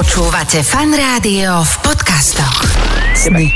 Počúvate Fun Rádio v podcastoch. Sny?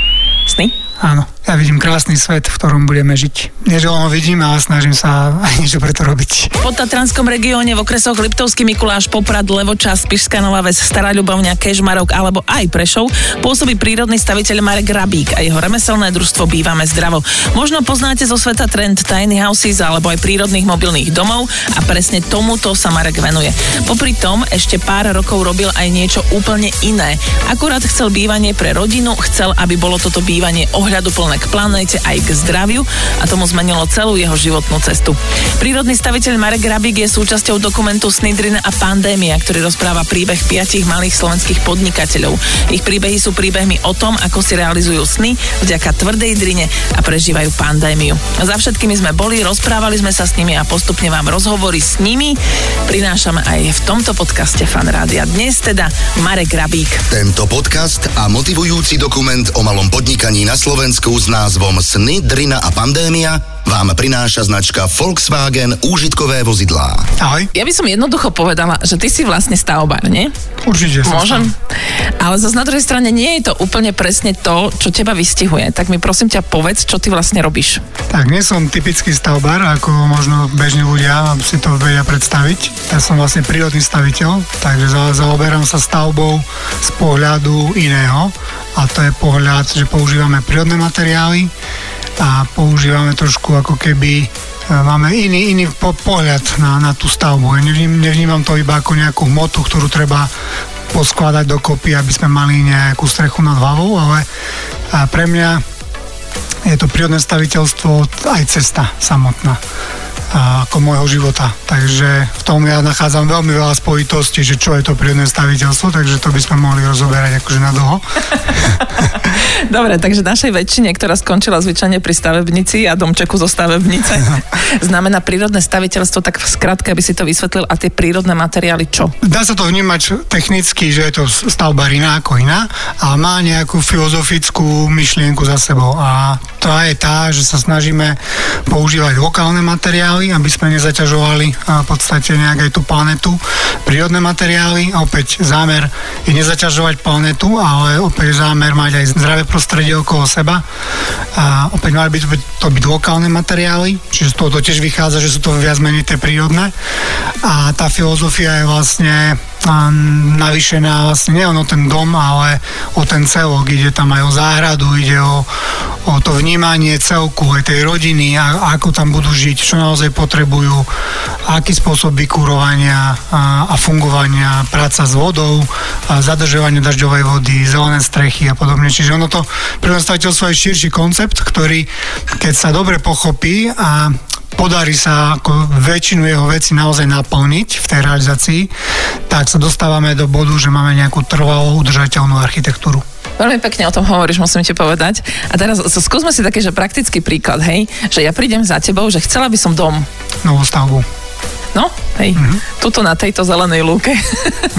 Áno. Ja vidím krásny svet, v ktorom budeme žiť. Neželom ho vidím a snažím sa aj niečo preto robiť. Po Tatranskom regióne v okresoch Liptovský Mikuláš, Poprad, Levoča, Spišská Nová Ves, Stará Ľubovňa, Kežmarok alebo aj Prešov pôsobí prírodný staviteľ Marek Rabík a jeho remeselné družstvo Bývame zdravo. Možno poznáte zo sveta trend tiny houses alebo aj prírodných mobilných domov a presne tomuto sa Marek venuje. Popri tom ešte pár rokov robil aj niečo úplne iné. Akurát chcel bývanie pre rodinu, chcel, aby bolo toto bývanie ohľaduplné k planéte aj k zdraviu a tomu zmenilo celú jeho životnú cestu. Prírodný staviteľ Marek Rabík je súčasťou dokumentu Sny, Drina a Pandémia, ktorý rozpráva príbeh 5 malých slovenských podnikateľov. Ich príbehy sú príbehmi o tom, ako si realizujú sny vďaka tvrdej drine a prežívajú pandémiu. Za všetkými sme boli, rozprávali sme sa s nimi a postupne vám rozhovory s nimi prinášame aj v tomto podcaste Fun Rádia. Dnes teda Marek Rabík. Tento podcast a motivujúci dokument o malom podnikaní na Slovensku s názvom Sny, Drina a Pandémia vám prináša značka Volkswagen Úžitkové vozidlá. Ahoj. Ja by som jednoducho povedala, že ty si vlastne stavbár, nie? Určite som. Môžem. Ale zase na druhej strane nie je to úplne presne to, čo teba vystihuje. Tak mi prosím ťa povedz, čo ty vlastne robíš. Tak nie som typický stavbár, ako možno bežní ľudia si to vedia predstaviť. Ja som vlastne prírodný staviteľ, takže zaoberám sa stavbou z pohľadu iného. A to je pohľad, že používame prírodné materiály a používame trošku ako keby máme iný pohľad na tú stavbu. Ja nevnímam to iba ako nejakú hmotu, ktorú treba poskladať dokopy, aby sme mali nejakú strechu nad hlavou, ale pre mňa je to prírodné staviteľstvo aj cesta samotná ako môjho života. Takže v tom ja nachádzam veľmi veľa spojitostí, že čo je to prírodné staviteľstvo, takže to by sme mohli rozoberať akože na dlho. Dobre, takže našej väčšine, ktorá skončila zvyčajne pri stavebnici a domčeku zo stavebnice, znamená prírodné staviteľstvo, tak v skratke, aby si to vysvetlil, a tie prírodné materiály čo? Dá sa to vnímať technicky, že je to stavba iná ako iná, ale má nejakú filozofickú myšlienku za sebou a tá je tá, že sa snažíme používať lokálne materiály, aby sme nezaťažovali v podstate nejak aj tú planetu. Prírodné materiály, opäť zámer je nezaťažovať planetu, ale opäť zámer mať aj zdravé prostredie okolo seba. A opäť mali by to byť lokálne materiály, čiže z toho to tiež vychádza, že sú to viac menej tie prírodné. A tá filozofia je vlastne navýšená vlastne nie len o ten dom, ale o ten celok. Ide tam aj o záhradu, ide o to vnímanie celku, aj tej rodiny, ako tam budú žiť, čo naozaj potrebujú, aký spôsob vykurovania a fungovania, práca s vodou, zadržovanie dažďovej vody, zelené strechy a podobne. Čiže ono to predstaviteľ svoj širší koncept, ktorý keď sa dobre pochopí a podarí sa ako väčšinu jeho vecí naozaj naplniť v tej realizácii, tak sa dostávame do bodu, že máme nejakú trvalo udržateľnú architektúru. Veľmi pekne o tom hovoríš, musím ti povedať. A teraz skúsme si taký, že praktický príklad, hej, že ja prídem za tebou, že chcela by som dom. Novú stavbu. No, hej, Tuto na tejto zelenej lúke.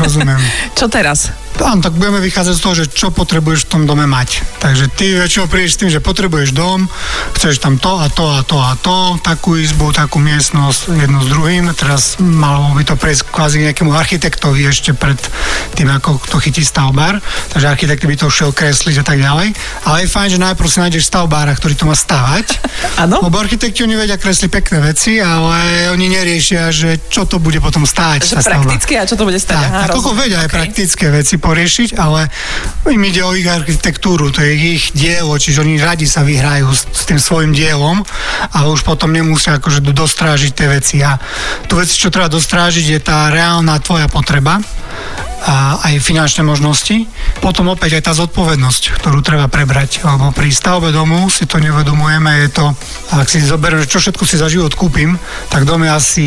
Rozumiem. Čo teraz? Áno, tak budeme vychádzať z toho, že čo potrebuješ v tom dome mať. Takže ty väčšinou prídeš s tým, že potrebuješ dom, chceš tam to a to a to a to, takú izbu, takú miestnosť, jedno s druhým. Teraz malo by to prejsť kvázi nejakému architektovi ešte pred tým, ako to chytí stavbár. Takže architekt by to šiel kresliť a tak ďalej. Ale je fajn, že najprv si nájdeš stavbára, ktorý to má stavať. Áno. Lebo architekti oni vedia kresliť pekné veci, ale oni neriešia, že čo to bude potom stáť. Že prakticky a čo to bude stáť. Ako vedia aj praktické veci poriešiť, ale im ide o ich architektúru, to je ich dielo, čiže oni radi sa vyhrajú s tým svojim dielom, ale už potom nemusia akože dostrážiť tie veci. A tú vec, čo treba dostrážiť, je tá reálna tvoja potreba a aj finančné možnosti. Potom opäť aj tá zodpovednosť, ktorú treba prebrať. Lebo pri stavbe domu si to neuvedomujeme, je to, ak si zoberiem, čo všetko si za život kúpim, tak dom je asi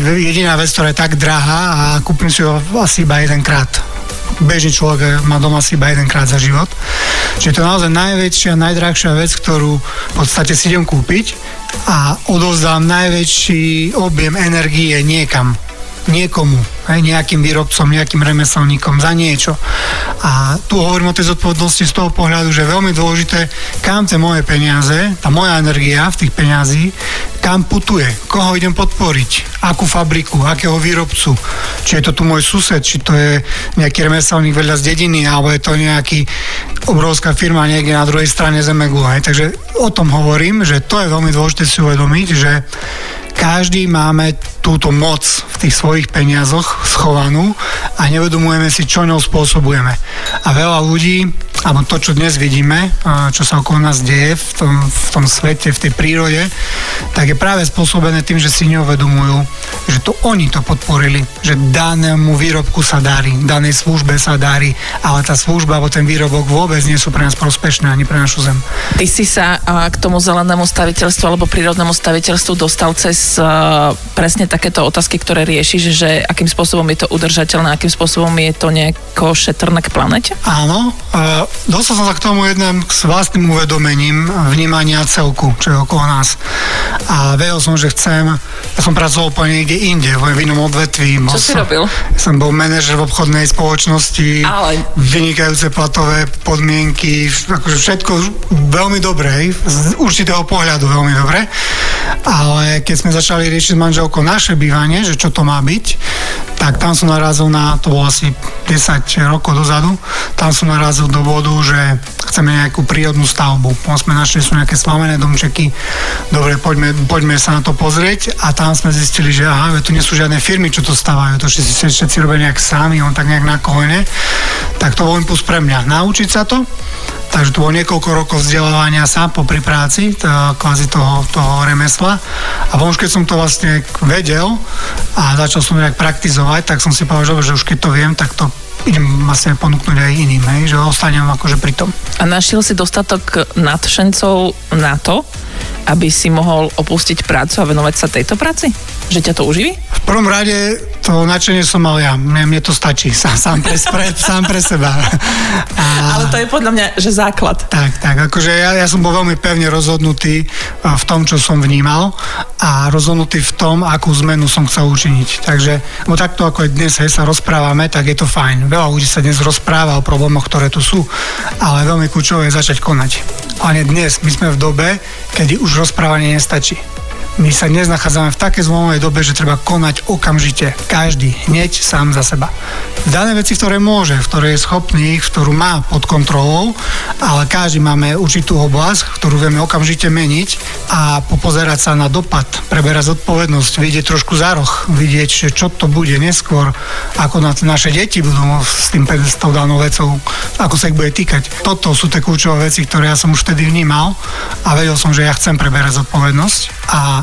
jediná vec, ktorá je tak drahá a kúpim si ho asi iba jedenkrát. Bežný človek má doma si iba jedenkrát za život. Čiže to je naozaj najväčšia, najdrahšia vec, ktorú v podstate si idem kúpiť a odovzdám najväčší objem energie niekam. niekomu, aj nejakým výrobcom, nejakým remeselníkom za niečo. A tu hovorím o tej zodpovednosti z toho pohľadu, že je veľmi dôležité, kam tie moje peniaze, tá moja energia v tých peňazí, kam putuje, koho idem podporiť, akú fabriku, akého výrobcu, či je to tu môj sused, či to je nejaký remeselník vedľa z dediny, alebo je to nejaký obrovská firma niekde na druhej strane zemegule. Takže o tom hovorím, že to je veľmi dôležité si uvedomiť, že každý máme túto moc v tých svojich peniazoch schovanú a nevedomujeme si, čo ňou spôsobujeme. A veľa ľudí, alebo to, čo dnes vidíme, čo sa okolo nás deje v tom svete, v tej prírode, tak je práve spôsobené tým, že si neuvedomujú, že to oni to podporili, že danému výrobku sa darí, danej službe sa darí, ale tá služba alebo ten výrobok vôbec nie sú pre nás prospešné ani pre našu zem. Ty si sa k tomu zelenému staviteľstvu alebo prírodnému staviteľstvu dostal cez presne takéto otázky, ktoré riešiš, že akým spôsobom je to udržateľné, akým spôsobom je to nejako šetrné k planete? Áno, dostal som sa k tomu jedným s vlastným uvedomením vnímania celku, čo je okolo nás. A vedel som, že som pracoval úplne niekde inde, v inom odvetví. Čo si robil? Som bol manažer v obchodnej spoločnosti, vynikajúce platové podmienky, akože všetko veľmi dobré, z určitého pohľadu veľmi dobré, ale keď sme začali riešiť s manželkou naše bývanie, že čo to má byť, tak tam som narazil to bolo asi 10 rokov dozadu, tam som narazil do bodu, že chceme nejakú prírodnú stavbu. Sme našli, sú nejaké slamené domčeky, dobre, poďme sa na to pozrieť a tam sme zistili, že aha, tu nie sú žiadne firmy, čo to stavajú, to všetci robia nejak sami, on tak nejak na kohene, tak to bol impuls pre mňa, naučiť sa to. Takže to bolo niekoľko rokov vzdelávania sa popri práci, kvázi toho remesla. A už keď som to vlastne vedel a začal som nejak praktizovať, tak som si povedal, že už keď to viem, tak to idem vlastne ponúknuť aj iným, že ostanem akože pri tom. A našiel si dostatok nadšencov na to, aby si mohol opustiť prácu a venovať sa tejto práci? Že ťa to uživí? V prvom rade to nadšenie som mal ja. Mne to stačí. Sám pre seba. Ale to je podľa mňa, že základ. Tak. Akože ja som bol veľmi pevne rozhodnutý v tom, čo som vnímal a rozhodnutý v tom, akú zmenu som chcel učiniť. Takže, bo takto ako dnes sa rozprávame, tak je to fajn. Veľa ľudí sa dnes rozpráva o problémoch, ktoré tu sú, ale veľmi kľúčové je začať konať. Ale dnes, my sme v dobe, kedy už rozprávanie nestačí. My sa dnes nachádzame v takej zlomovej dobe, že treba konať okamžite. Každý, hneď, sám za seba. V danej veci, v ktorej môže, v ktorej je schopný, v ktorú má pod kontrolou, ale každý máme určitú oblasť, ktorú vieme okamžite meniť a popozerať sa na dopad, preberať zodpovednosť, vidieť trošku za roh, vidieť, čo to bude neskôr, ako naše deti budú s tou danou vecou, ako sa ich bude týkať. Toto sú tie kľúčové veci, ktoré ja som už vtedy vnímal a vedel som, že ja chcem preberať zodpovednosť a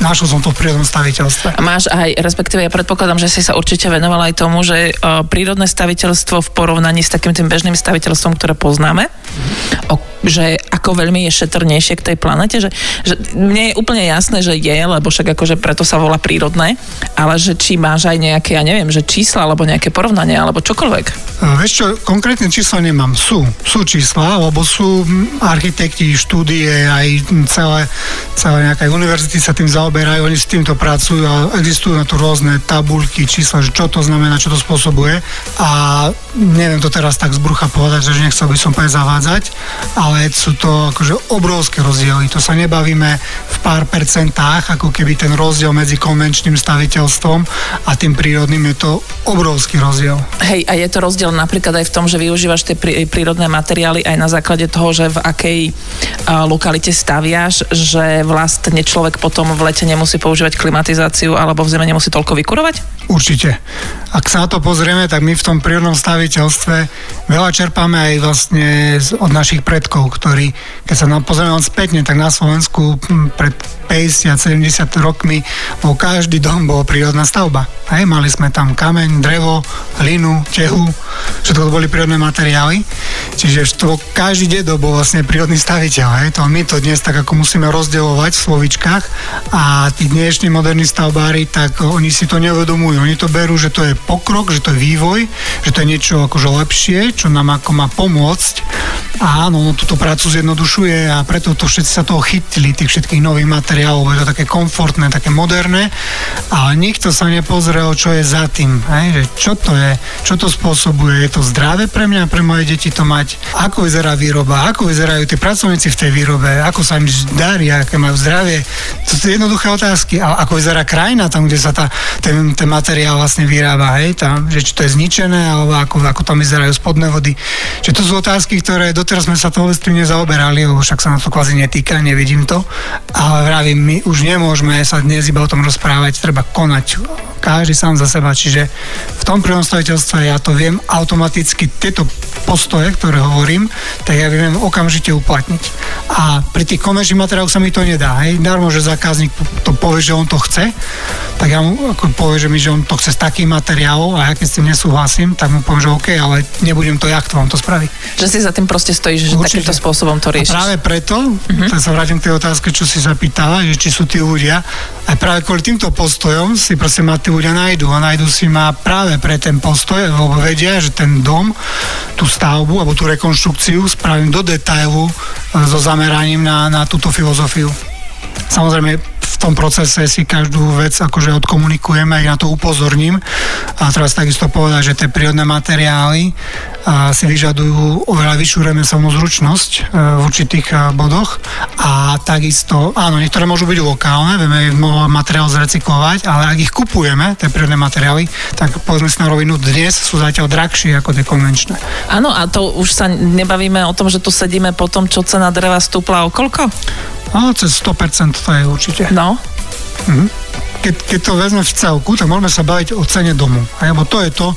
našiel som to v prírodnom staviteľstve. Máš aj, respektíve ja predpokladám, že si sa určite venoval aj tomu, že prírodné staviteľstvo v porovnaní s takým tým bežným staviteľstvom, ktoré poznáme, že ako veľmi je šetrnejšie k tej planete, že mne je úplne jasné, že je, lebo však akože preto sa volá prírodné, ale že či máš aj nejaké, ja neviem, že čísla, alebo nejaké porovnanie, alebo čokoľvek. Vieš čo, konkrétne čísla nemám. Sú čísla, lebo sú architekti, štúdie, aj celé nejaké univerzity sa tým zaoberajú, oni s týmto pracujú a existujú na to rôzne tabuľky, čísla, čo to znamená, čo to spôsobuje a neviem to teraz tak z brucha povedať, že nechcel by som zavádzať, ale sú to akože obrovské rozdiely, to sa nebavíme v pár percentách, ako keby ten rozdiel medzi konvenčným staviteľstvom a tým prírodným je to obrovský rozdiel. Hej, a je to rozdiel napríklad aj v tom, že využívaš tie prírodné materiály aj na základe toho, že v akej lokalite staviaš, že vlastne človek potom v lete nemusí používať klimatizáciu alebo v zime nemusí toľko vykurovať? Určite. Ak sa na to pozrieme, tak my v tom prírodnom staviteľstve veľa čerpáme aj vlastne od našich predkov, ktorí, keď sa nám pozrieme len spätne, tak na Slovensku pred 50-70 rokmi každý dom bol prírodná stavba. Hej, mali sme tam kameň, drevo, linu, tehu, všetko to boli prírodné materiály. Čiže každý dedo bol vlastne prírodný staviteľ. Hej. To my to dnes tak ako musíme rozdeľovať v slovíčkach a tí dnešní moderní stavbári, tak oni si to neuvedomujú. Oni to berú, že to je pokrok, že to je vývoj, že to je niečo akože lepšie, čo nám ako má pomôcť Áno, no túto prácu zjednodušuje a preto to všetci sa toho chytili, tých všetkých nových materiálov, je to také komfortné, také moderné, ale nikto sa nepozrel, čo je za tým, hej? Že čo to je, čo to spôsobuje, je to zdravé pre mňa, pre moje deti to mať, ako vyzerá výroba, ako vyzerajú tí pracovníci v tej výrobe, ako sa im darí, aké majú zdravie, to sú jednoduché otázky, ale ako vyzerá krajina tam, kde sa ten materiál vlastne vyrába, hej? Tam, že či to je zničené, alebo ako tam vyzerajú spodné vody, čiže to sú otázky, ktoré doteraz sme sa toho s tým nezaoberali, lebo však sa na to kvázi netýka, nevidím to. Ale vravím, my už nemôžeme sa dnes iba o tom rozprávať, treba konať. Každý sám za seba, čiže v tom prenositeľstve ja to viem automaticky, tieto postoje, ktoré hovorím, tak ja viem okamžite uplatniť. A pri tých komerčných materiáloch sa mi to nedá, hej, darmo, že zákazník to povie, že on to chce, tak ja mu povie, že on to chce s takým materiálom a ja keď s tým nesúhlasím, tak mu poviem, že OK, ale nebudem to ja, kto vám to spraví. Že si za tým proste stojíš, že takýmto spôsobom to riešiš. A práve preto, tak sa vrátim k tej otázke, čo si zapýtala, že či sú tí ľudia, a práve kvôli týmto postojom si proste má tí ľudia nájdu si ma práve pre ten postoj, lebo vedia, že ten dom, tú stavbu alebo tú rekonštrukciu spravím do detailu so zameraním na túto filozofiu. Samozrejme, v tom procese si každú vec akože odkomunikujeme, ja na to upozorním a treba si takisto povedať, že tie prírodné materiály si vyžadujú oveľa vyššiu remeselnú zručnosť v určitých bodoch a takisto, áno, niektoré môžu byť lokálne, vieme materiál zrecyklovať, ale ak ich kupujeme, tie prírodné materiály, tak povedzme si na rovinu, dnes sú zatiaľ drahšie ako tie konvenčné. Áno, a to už sa nebavíme o tom, že tu sedíme po tom, čo cena dreva stúpla o koľko? No, cez 100% to je určite. No. Keď to vezme v celku, tak môžeme sa baviť o cene domu. Lebo to je to,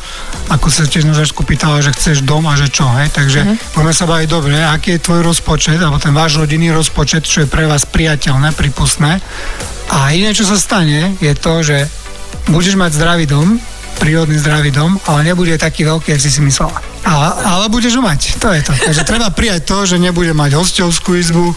ako sa tiež na začiatku pýtala, že chceš dom a že čo. Hej? Takže môžeme sa baviť dobre, aký je tvoj rozpočet, alebo ten váš rodinný rozpočet, čo je pre vás priateľné, prípustné. A iné, čo sa stane, je to, že budeš mať zdravý dom, prírodný zdravý dom, ale nebude taký veľký, jak si myslela. Ale budeš ho mať, to je to. Takže treba prijať to, že nebude mať hostovskú izbu,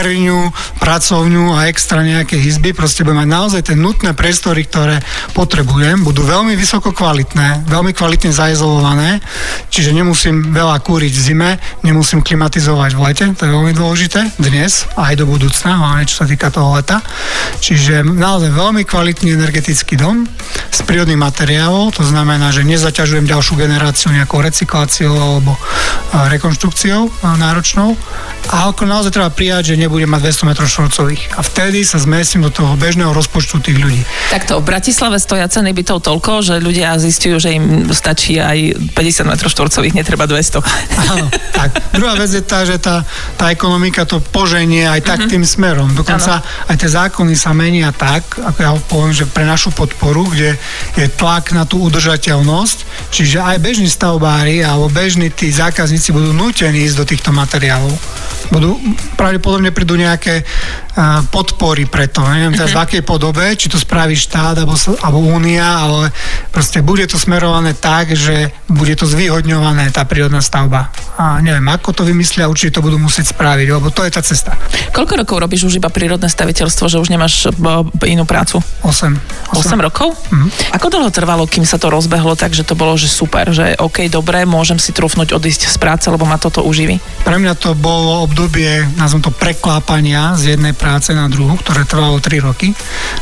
herňu, pracovňu a extra nejaké izby. Proste budem mať naozaj tie nutné priestory, ktoré potrebujem. Budú veľmi vysoko kvalitné, veľmi kvalitne zaizolované, čiže nemusím veľa kúriť v zime, nemusím klimatizovať v lete, to je veľmi dôležité dnes aj do budúcna, hlavne čo sa týka toho leta. Čiže naozaj veľmi kvalitný energetický dom s prírodným materiálom, to znamená, že nezaťažujem ďalšiu generáciu recykláciou alebo rekonštrukciou náročnou. A ako naozaj treba prijať, že nebude mať 200 metrov štvorcových. A vtedy sa zmestím do toho bežného rozpočtu tých ľudí. Takto, v Bratislave stoja ceny bytov toľko, že ľudia zistujú, že im stačí aj 50 metrov štvorcových, netreba 200. Áno, tak. Druhá vec je tá, že tá ekonomika to poženie aj tak tým smerom. Dokonca aj tie zákony sa menia tak, ako ja poviem, že pre našu podporu, kde je tlak na tú udržateľnosť, čiže aj bežný stavbári alebo bežní tí zákazníci budú nútení ísť do týchto materiálov. Pravdepodobne prídu nejaké podpory pre to. Neviem teraz v akej podobe, či to spraví štát alebo únia, ale proste bude to smerované tak, že bude to zvýhodňované, tá prírodná stavba. A neviem, ako to vymyslia, určite to budú musieť spraviť, lebo to je tá cesta. Koľko rokov robíš už iba prírodné staviteľstvo, že už nemáš inú prácu? 8 rokov? Ako dlho trvalo, kým sa to rozbehlo, takže to bolo, že super, že OK, dobre, môžem si trúfnuť odísť z práce, lebo ma toto uživí? Pre mňa to bolo obdobie, nazvem to preklápania z jednej práce na druhú, ktoré trvalo 3 roky,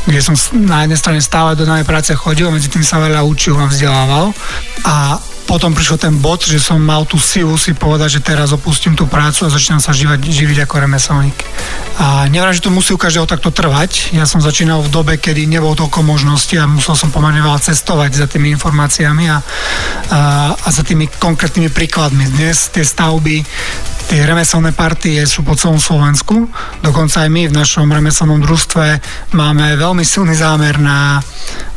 kde som na jednej strane stále do novej práce chodil, medzi tým sa veľa učil a vzdelával a potom prišiel ten bod, že som mal tú silu si povedať, že teraz opustím tú prácu a začínam sa živiť ako remeselník. A nevrám, že to musí u každého takto trvať. Ja som začínal v dobe, kedy nebolo toľko možností a musel som pomerne veľa cestovať za tými informáciami a za tými konkrétnymi príkladmi. Dnes tie stavby, tie remeselné partie sú po celom Slovensku. Dokonca aj my v našom remeselnom družstve máme veľmi silný zámer na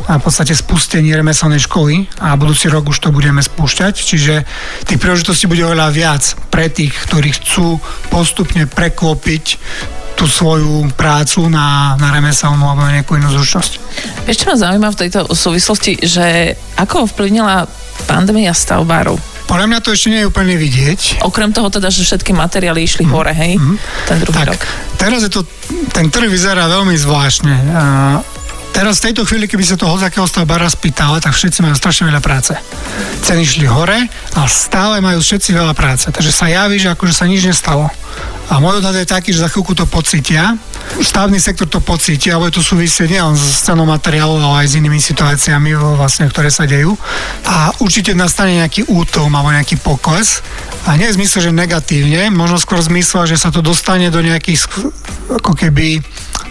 v podstate spustenie remeselnej školy a budúci rok už to budeme spúšťať. Čiže tých príležitostí bude oveľa viac pre tých, ktorí chcú postupne preklopiť tú svoju prácu na remeselnú alebo nejakú inú zručnosť. Ešte ma zaujíma v tejto súvislosti, že ako ovplyvnila pandémia stavbárov? Podľa mňa to ešte nie je úplne vidieť. Okrem toho teda, že všetky materiály išli hore, hej? Ten druhý rok. Teraz ten trh vyzerá veľmi zvláštne. Teraz v tejto chvíli, keby sa to hodzakého stavbára spýtala, tak všetci majú strašne veľa práce. Ceny šli hore, ale stále majú všetci veľa práce. Takže sa javí, že akože sa nič nestalo. A môj odhad je taký, že za chvíľku to pocítia. Stavebný sektor to pocíti, alebo je to súvisí nielen s cenou materiálov, ale aj s inými situáciami, vlastne, ktoré sa dejú. A určite nastane nejaký útlm alebo nejaký pokles. A nie v zmysle, že negatívne, možno skôr zmysle, že sa to dostane do nejakých, ako keby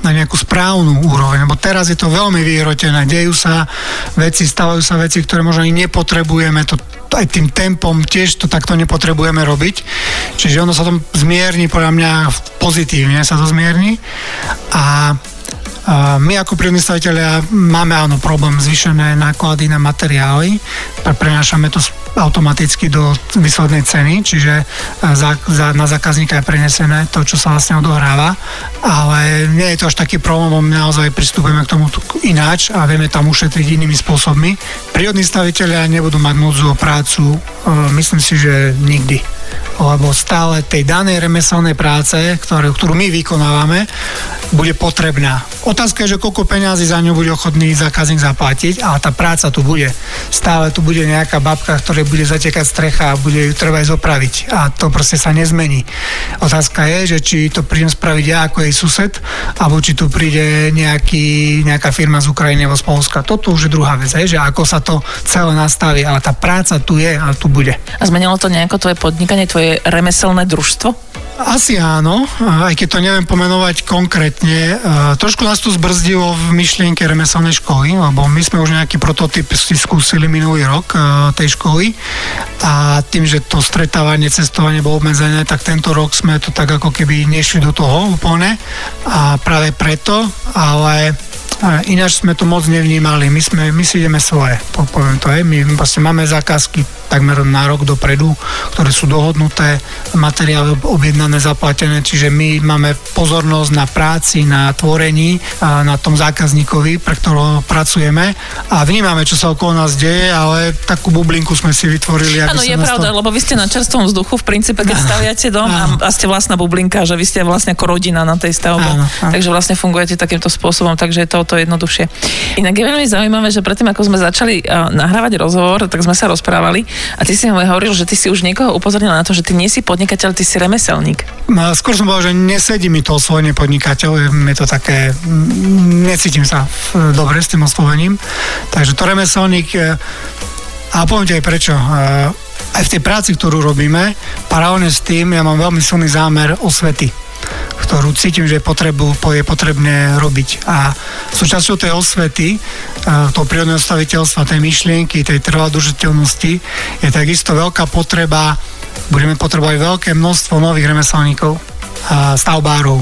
na nejakú správnu úroveň, lebo teraz je to veľmi vyhrotené, dejú sa veci, stavajú sa veci, ktoré možno ani nepotrebujeme, to aj tým tempom tiež to takto nepotrebujeme robiť, čiže ono sa to zmierni, podľa mňa pozitívne sa to zmierni a my ako priemyslitelia máme áno problém zvýšené náklady na materiály, prenášame to automaticky do výslednej ceny, čiže na zákazníka je prenesené to, čo sa vlastne odohráva, ale nie je to až taký problém, my naozaj pristupujeme k tomu ináč a vieme tam ušetriť inými spôsobmi. Prírodní stavitelia nebudú mať núdzu o prácu, myslím si, že nikdy. Lebo stále tej danej remeselnej práce, ktorú my vykonávame, bude potrebná. Otázka je, že koľko peňazí za ňu bude ochotný zákazník zaplatiť, ale tá práca tu bude. Stále tu bude nejaká babka, ktorej bude zatekať strecha a bude ju treba aj zopraviť. A to proste sa nezmení. Otázka je, že či to prídem spraviť ja ako jej sused, alebo či tu príde nejaká firma z Ukrajiny alebo z Poľska. Toto už je druhá vec, že ako sa to celé nastaví, ale tá práca tu je a tu bude. A zmenilo to nejako tvoje podnikanie, tvoje remeselné družstvo? Asi áno, aj keď to neviem pomenovať konkrétne. Trošku nás tu zbrzdilo v myšlienke remeselnej školy, lebo my sme už nejaký prototyp si skúsili minulý rok tej školy a tým, že to stretávanie, cestovanie bolo obmedzené, tak tento rok sme to tak ako keby nešli do toho úplne a práve preto, ale ináč sme to moc nevnímali. My si ideme svoje, poviem to aj. My vlastne máme zákazky takmer na rok dopredu, ktoré sú dohodnuté, materiály objednané, zaplatené, čiže my máme pozornosť na práci, na tvorení, na tom zákazníkovi, pre ktorého pracujeme a vnímame, čo sa okolo nás deje, ale takú bublinku sme si vytvorili. Áno, je pravda, lebo vy ste na čerstvom vzduchu v princípe, keď staviate dom a ste vlastná bublinka, že vy ste vlastne ako rodina na tej stavbe. Takže vlastne fungujete takýmto spôsobom, takže je to jednoduchšie. Inak je veľmi zaujímavé, že predtým, ako sme začali nahrávať rozhovor, tak sme sa rozprávali a ty si mi hovoril, že ty si už niekoho upozornil na to, že ty nie si podnikateľ, ty si remeselník. Skôr som povedal, že nesedí mi to osvojenie podnikateľ, je to také, necítim sa dobre s tým osvojením, takže to remeselník, a poviem ti aj prečo, aj v tej práci, ktorú robíme, paralelne s tým ja mám veľmi silný zámer osvety, ktorú cítim, že je potrebné robiť. A súčasťou tej osvety, toho prírodného staviteľstva, tej myšlienky, tej trvalodržateľnosti je takisto veľká potreba, budeme potrebovať veľké množstvo nových remeselníkov, stavbárov.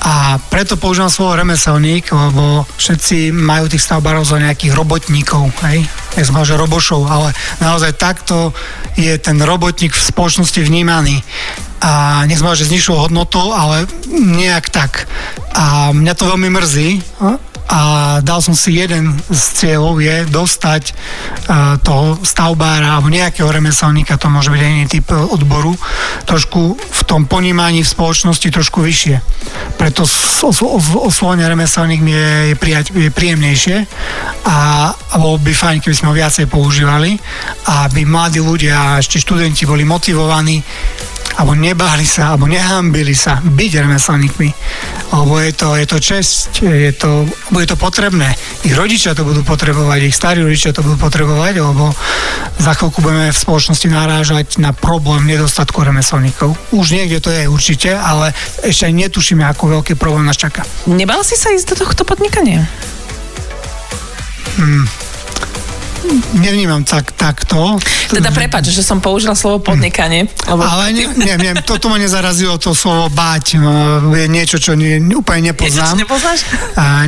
A preto používam slovo remeselník, lebo všetci majú tých stavbárov za nejakých robotníkov, hej? Ja som mal, že robošov, ale naozaj takto je ten robotník v spoločnosti vnímaný. A nech som mal, že s nižšou hodnotou, ale nejak tak. A mňa to veľmi mrzí a dal som si jeden z cieľov je dostať toho stavbára alebo nejakého remeselníka, to môže byť iný typ odboru, trošku v tom ponímaní v spoločnosti trošku vyššie. Preto oslovenie remeselník je príjemnejšie a bolo by fajn, keby sme ho viacej používali, aby mladí ľudia a ešte študenti boli motivovaní alebo nebáli sa, alebo nehambili sa byť remeselníkmi. Lebo je to česť, bude to potrebné. Ich rodičia to budú potrebovať, ich starí rodičia to budú potrebovať, lebo za chvíľku budeme v spoločnosti narážať na problém nedostatku remeselníkov. Už niekde to je určite, ale ešte netušíme, ako veľký problém nás čaká. Nebál si sa ísť do tohto podnikania? Nevnímam takto. Teda prepáč, že som použila slovo podnikanie. Lebo... Ale neviem, toto ma nezarazilo, to slovo báť. Je niečo, čo úplne nepoznám. Niečo, čo nepoznáš?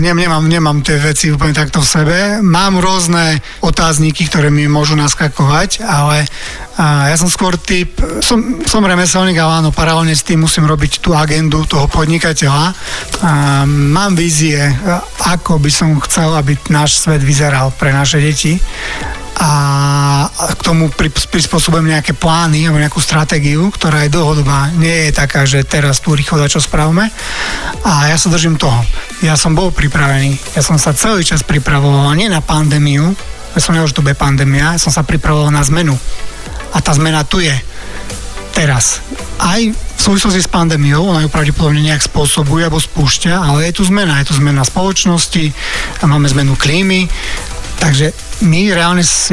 Nemám tie veci úplne takto v sebe. Mám rôzne otázniky, ktoré mi môžu naskakovať, ale ja som skôr typ, som remeselník, ale áno, paralelne s tým musím robiť tú agendu toho podnikateľa. Mám vízie, ako by som chcel, aby náš svet vyzeral pre naše deti. a k tomu prispôsobím nejaké plány alebo nejakú stratégiu, ktorá je dlhodobá, nie je taká, že teraz tu rýchlo dačo spravme, a ja sa držím toho. Ja som bol pripravený, ja som sa celý čas pripravoval, nie na pandémiu, ja som nehožil, že to bude pandémia, ja som sa pripravoval na zmenu a tá zmena tu je teraz. Aj v súvislosti s pandémiou, ona ju pravdepodobne nejak spôsobuje alebo spúšťa, ale je tu zmena spoločnosti, máme zmenu klímy, takže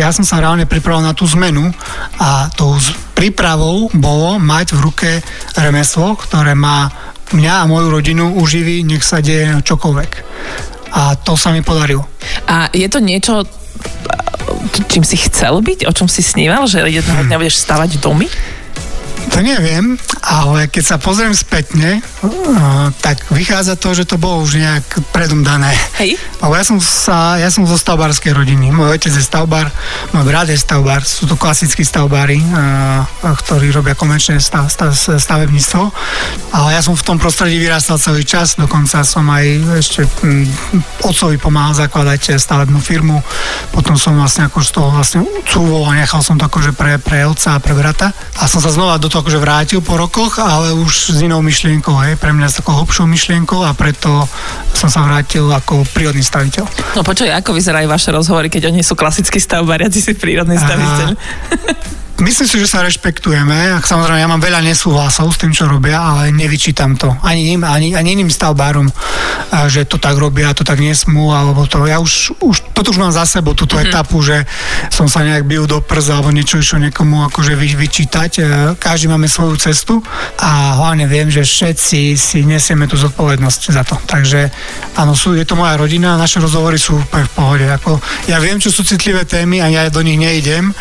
ja som sa reálne pripravoval na tú zmenu a tou prípravou bolo mať v ruke remeslo, ktoré má mňa a moju rodinu uživí, nech sa deje čokoľvek. A to sa mi podarilo. A je to niečo, čím si chcel byť? O čom si sníval? Že jedného dňa budeš stavať domy? To neviem, ale keď sa pozriem spätne, tak vychádza to, že to bolo už nejak predom dané. Hej. Lebo ja som zo stavbárskej rodiny. Môj otec je stavbár, môj brat je stavbár, sú to klasickí stavbári, ktorí robia komerčné stavebníctvo. Ale ja som v tom prostredí vyrastal celý čas, dokonca som aj ešte otcovi pomáhal zakladať stavebnú firmu. Potom som vlastne ako z toho cúvol a nechal som to akože pre otca a pre brata. A som sa znova do toho akože vrátil po rokoch, ale už s inou myšlienkou, hej, pre mňa s takou hlbšou myšlienkou, a preto som sa vrátil ako prírodný staviteľ. No počuj, ako vyzerajú vaše rozhovory, keď oni sú klasickí stavbári a ty si prírodný staviteľ? Myslím si, že sa rešpektujeme. Samozrejme, ja mám veľa nesúhlasov s tým, čo robia, ale nevyčítam to. Ani im, ani iným stavbárom, že to tak robia, to tak nesmú, alebo to. Ja už toto už mám za sebou, túto etapu, že som sa nejak bil do prsa, alebo niečo išlo niekomu akože vyčítať. Každý máme svoju cestu a hlavne viem, že všetci si nesieme tú zodpovednosť za to. Takže áno, je to moja rodina, naše rozhovory sú úplne v pohode. Ja viem, čo sú citlivé témy a ja do nich neidem,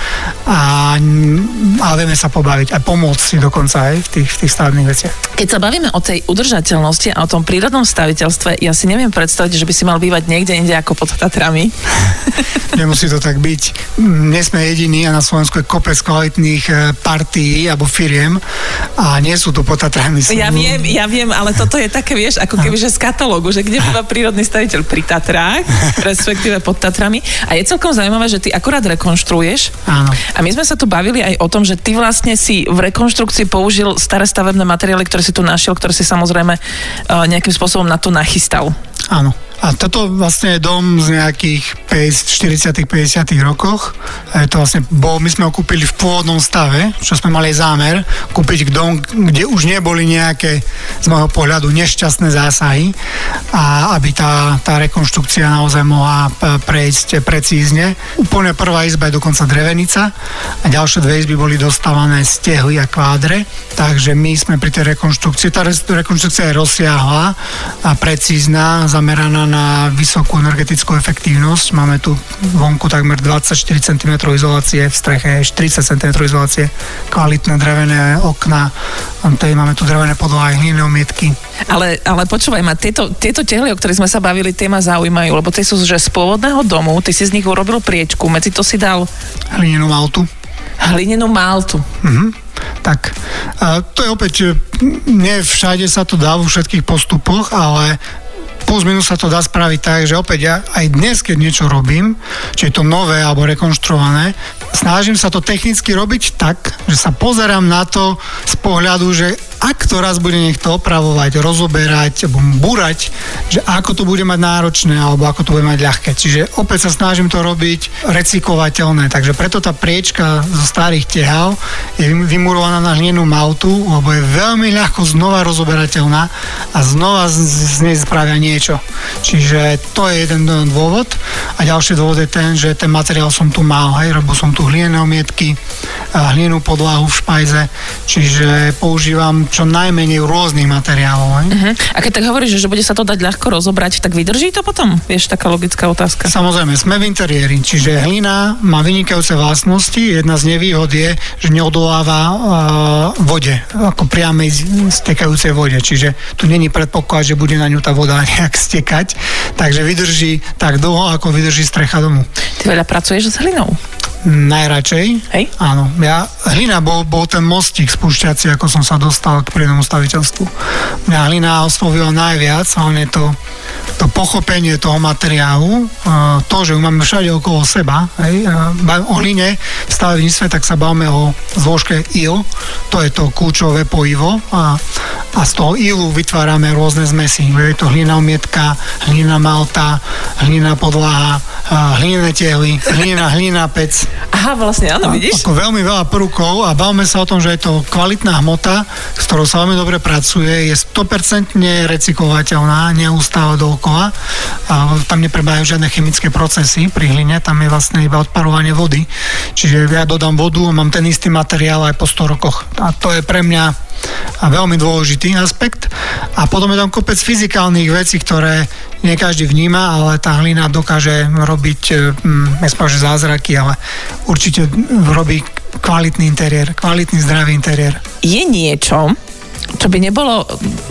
ale vieme sa pobaviť a pomôcť si dokonca aj v tých stavebných veciach. Keď sa bavíme o tej udržateľnosti a o tom prírodnom staviteľstve, ja si neviem predstaviť, že by si mal bývať niekde inde ako pod Tatrami. Nemusí to tak byť. Nie sme jediní a na Slovensku je kopec kvalitných partií alebo firiem a nie sú tu pod Tatrami. Ja viem, ale toto je také, vieš, ako keby že z katalógu, že kde býva prírodný staviteľ, pri Tatrách, respektíve pod Tatrami. A je celkom zaujímavé, že ty akurát rekonštruuješ. Áno. A my sme sa tu bavili aj o tom, že ty vlastne si v rekonštrukcii použil staré stavebné materiály, ktoré si tu našiel, ktoré si samozrejme nejakým spôsobom na to nachystal. Áno. A toto vlastne je dom z nejakých 40. 50. rokoch. To vlastne my sme ho kúpili v pôvodnom stave, čo sme mali zámer, kúpiť dom, kde už neboli nejaké, z môjho pohľadu, nešťastné zásahy, a aby tá rekonštrukcia naozaj mohla prejsť precízne. Úplne prvá izba je dokonca drevenica a ďalšie dve izby boli dostávané stehly a kvádre, takže my sme pri tej rekonštrukcii, tá rekonštrukcia je rozsiahla a precízna, zameraná na vysokú energetickú efektívnosť. Máme tu vonku takmer 24 cm izolácie, v streche 40 cm izolácie, kvalitné drevené okna, tady máme tu drevené podlahy, hlinené omietky. Ale počúvaj ma, tieto tehly, o ktorých sme sa bavili, tie ma zaujímajú, lebo tie sú že z pôvodného domu, ty si z nich urobil priečku, medzi to si dal hlinenú maltu. Hlinenú maltu. Mhm. Tak, to je opäť, nie všade sa to dá vo všetkých postupoch, ale plus minus sa to dá spraviť tak, že opäť ja aj dnes, keď niečo robím, či je to nové alebo rekonštruované, snažím sa to technicky robiť tak, že sa pozerám na to z pohľadu, že ak to raz bude niekto opravovať, rozoberať, búrať, že ako to bude mať náročné, alebo ako to bude mať ľahké. Čiže opäť sa snažím to robiť recyklovateľné. Takže preto tá priečka zo starých tehál je vymurovaná na hlienú maltu, lebo je veľmi ľahko znova rozoberateľná a znova z nej spravia niečo. Čiže to je jeden dôvod. A ďalší dôvod je ten, že ten materiál som tu mal, hej, robil som tu hliené omietky, hlienú podlahu v špajze, čiže používam čo najmenej rôznych materiálov. A keď tak hovoríš, že bude sa to dať ľahko rozobrať, tak vydrží to potom? Vieš, taká logická otázka. Samozrejme, sme v interiéri, čiže hlina má vynikajúce vlastnosti. Jedna z nevýhod je, že neodoláva vode, ako priamej stekajúcej vode, čiže tu není predpoklad, že bude na ňu tá voda nejak stekať, takže vydrží tak dlho, ako vydrží strecha domu. Ty veľa pracuješ s hlinou? Najradšej. Hej? Áno. Ja, hlina bol ten mostík spúšťací, ako som sa dostal k prírodnému staviteľstvu. Mňa hlina oslovila najviac, hlavne to pochopenie toho materiálu, to, že ju máme všade okolo seba. Hej? O hline v stavebníctve, tak sa bavíme o zložke IL, to je to kľúčové pojivo a z toho ILu vytvárame rôzne zmesy. Je to hlina omietka, hlina malta, hlina podlaha, hlinené tehly, hlina pec. Aha, vlastne, áno, vidíš? Ako veľmi veľa prvkov a bavme sa o tom, že je to kvalitná hmota, s ktorou sa veľmi dobre pracuje, je 100% recyklovateľná, neustále dookola. Tam neprebiehajú žiadne chemické procesy pri hline, tam je vlastne iba odparovanie vody. Čiže ja dodám vodu a mám ten istý materiál aj po 100 rokoch. A to je pre mňa veľmi dôležitý aspekt. A potom je tam kopec fyzikálnych vecí, ktoré nie každý vníma, ale tá hlina dokáže robiť, nespomínam, že zázraky, ale určite robí kvalitný interiér, kvalitný zdravý interiér. Je niečo, čo by nebolo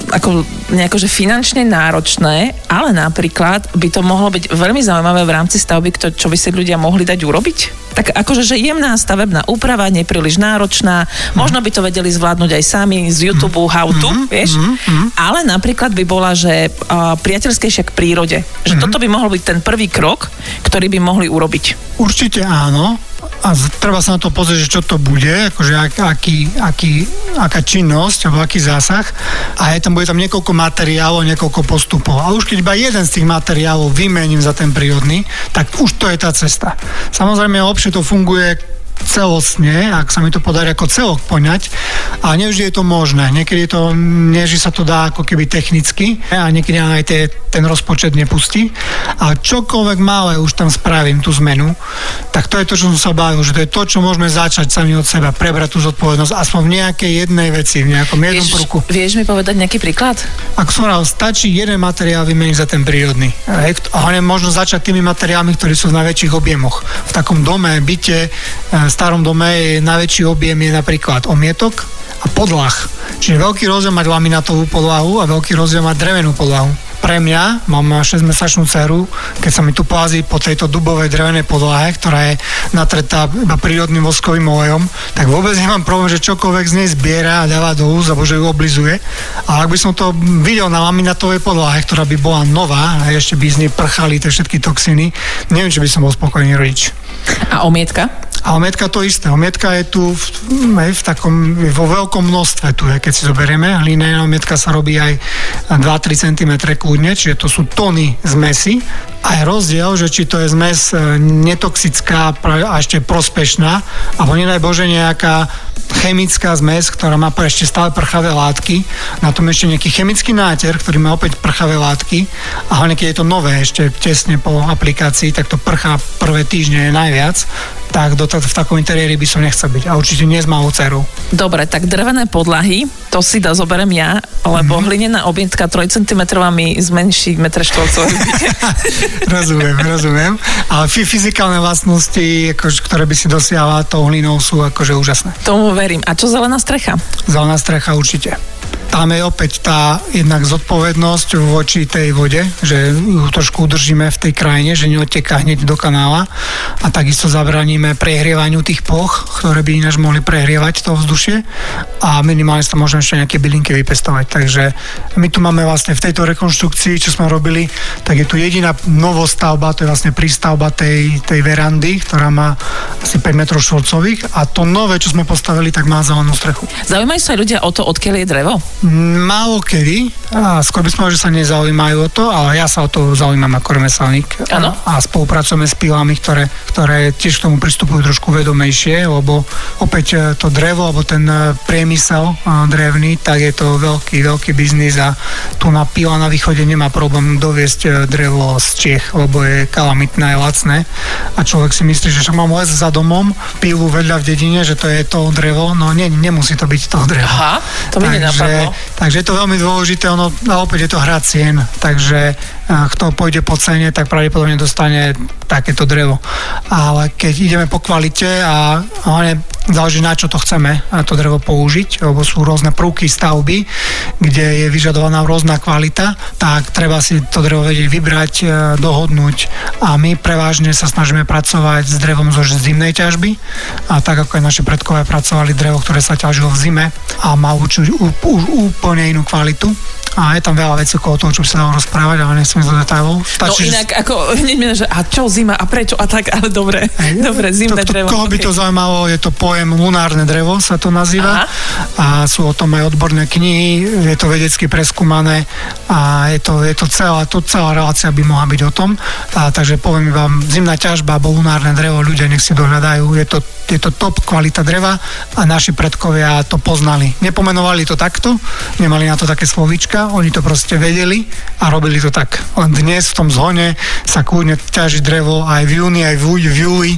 ako nejakože finančne náročné, ale napríklad by to mohlo byť veľmi zaujímavé v rámci stavby, čo by si ľudia mohli dať urobiť? Tak akože, že jemná stavebná úprava, nepríliš náročná, možno by to vedeli zvládnuť aj sami z YouTube how to, vieš, ale napríklad by bola, že priateľskejšia k prírode. Že toto by mohol byť ten prvý krok, ktorý by mohli urobiť. Určite áno. A treba sa na to pozrieť, že čo to bude, akože aká činnosť alebo aký zásah a bude tam niekoľko materiálov, niekoľko postupov. A už keď iba jeden z tých materiálov vymením za ten prírodný, tak už to je tá cesta. Samozrejme, občas to funguje celostne, ak sa mi to podarí ako celok poňať, a nevždy je to možné. Niekedy to, neži sa to dá ako keby technicky a niekedy aj ten rozpočet nepustí. A čokoľvek malé už tam spravím tú zmenu, tak to je to, čo som sa bavil, že to je to, čo môžeme začať sami od seba, prebrať tú zodpovednosť aspoň v nejakej jednej veci, v nejakom jednom prvku. Vieš mi povedať nejaký príklad? Ak som rád, stačí jeden materiál vymeniť za ten prírodný. A možno začať tými materiálmi, ktorí sú v najväčších objemoch. V takom dome, byte, v starom dome je najväčší objem je napríklad omietok a podlah. Čiže veľký rozdiel mať laminátovú podlahu a veľký rozdiel mať drevenú podlahu. Pre mňa, mám 6-mesačnú dceru, keď sa mi tu plází po tejto dubovej drevenej podlahe, ktorá je natretá iba prírodným voskovým olejom, tak vôbec nemám problém, že čokoľvek z nej zbiera a dáva do úst, alebo že ju oblizuje. A ak by som to videl na laminátovej podlahe, ktorá by bola nová a ešte by z nej prchali tie všetky toxiny, neviem, či by som bol spokojný rodič. A omietka? A omietka to isté. Omietka je tu v takom, vo veľkom množstve tu je, keď si zoberieme. Hlinená omietka sa robí aj 2-3 cm kľudne, čiže to sú tony zmesi. A je rozdiel, že či to je zmes netoxická a ešte prospešná, alebo nedaj Bože nejaká chemická zmes, ktorá má ešte stále prchavé látky, na tom ešte nejaký chemický náter, ktorý má opäť prchavé látky a hlavne keď je to nové, ešte tesne po aplikácii, tak to prchá prvé týždne je najviac, tak v takom interiéri by som nechcel byť. A určite nie s malou dcerou. Dobre, tak drevené podlahy, to si zoberiem ja, lebo hlinená objetka 3 cm mi zmenší metre štvorcový. Rozumiem. Ale fyzikálne vlastnosti, ktoré by si dosiahla tou hlinou, sú akože úžasné. Tomu verím. A čo zelená strecha? Zelená strecha určite. Tam je opäť tá jednak zodpovednosť voči tej vode, že ju trošku udržíme v tej krajine, že neodteká hneď do kanála a takisto zabraníme prehrievaniu tých ploch, ktoré by ináč mohli prehrievať to vzdušie a minimálne sa môžeme ešte nejaké bylinky vypestovať. Takže my tu máme vlastne v tejto rekonštrukcii, čo sme robili, tak je tu jediná novostavba, to je vlastne prístavba tej verandy, ktorá má asi 5 metrov štvorcových a to nové, čo sme postavili, tak má zelenú strechu. Zaujímajú sa aj ľudia o to, odkiaľ je drevo? Málo kedy, skôr by sme že sa nezaujímajú o to, ale ja sa o to zaujímam ako remeselník a spolupracujeme s pilami, ktoré tiež k tomu pristupujú trošku vedomejšie, lebo opäť to drevo, alebo ten priemysel drevný, tak je to veľký biznis a tu na pila na východe nemá problém doviesť drevo z Čiech, lebo je kalamitné, lacné a človek si myslí, že však mám les za domom, pilu vedľa v dedine, že to je to drevo, no nie, nemusí to byť to drevo. Aha, to mi nenapadlo. Takže je to veľmi dôležité, a opäť je to hra cien, takže kto pôjde po cene, tak pravdepodobne dostane takéto drevo. Ale keď ideme po kvalite a hlavne Záleží, na čo to chceme to drevo použiť, lebo sú rôzne prvky stavby, kde je vyžadovaná rôzna kvalita, tak treba si to drevo vedieť vybrať, dohodnúť a my prevažne sa snažíme pracovať s drevom zo zimnej ťažby a tak ako aj naši predkovia pracovali drevo, ktoré sa ťažilo v zime a má úplne inú kvalitu. A je tam veľa vecí okolo toho, čo by sa dalo rozprávať, ale nechcem ísť do detailov. Stačí, no inak, ako hneď mi naša, a čo zima, a prečo, a tak, ale dobre, dobre, zimné drevo. Koho by to zaujímalo, je to pojem lunárne drevo, sa to nazýva. Aha. A sú o tom aj odborné knihy, je to vedecky preskúmané a je to celá relácia by mohla byť o tom. A, takže poviem vám, zimná ťažba alebo lunárne drevo, ľudia nech si dohľadajú, je to top kvalita dreva a naši predkovia to poznali. Nepomenovali to takto, nemali na to také slovíčka, oni to proste vedeli a robili to tak. Len dnes v tom zhone sa kľudne ťaží drevo aj v júni, aj v júli,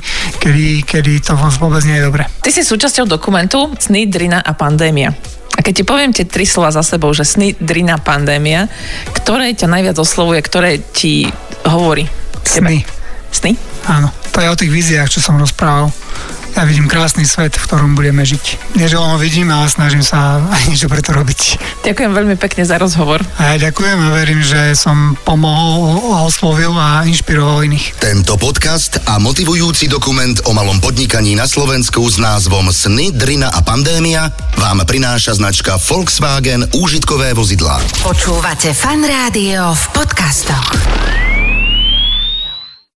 kedy to vôbec nie je dobre. Ty si súčasťou dokumentu Sny, Drina a Pandémia. A keď ti poviem tie tri slova za sebou, že Sny, Drina, Pandémia, ktoré ťa najviac oslovuje, ktoré ti hovorí? Sny. Sny? Áno. To je o tých víziách, čo som rozprával. Ja vidím krásny svet, v ktorom budeme žiť. Nie, že len ho vidím, ale snažím sa aj niečo preto robiť. Ďakujem veľmi pekne za rozhovor. A ja ďakujem a verím, že som pomohol, oslovil a inšpiroval iných. Tento podcast a motivujúci dokument o malom podnikaní na Slovensku s názvom Sny, Drina a Pandémia vám prináša značka Volkswagen Úžitkové vozidlá. Počúvate Fun Rádio v podcastoch.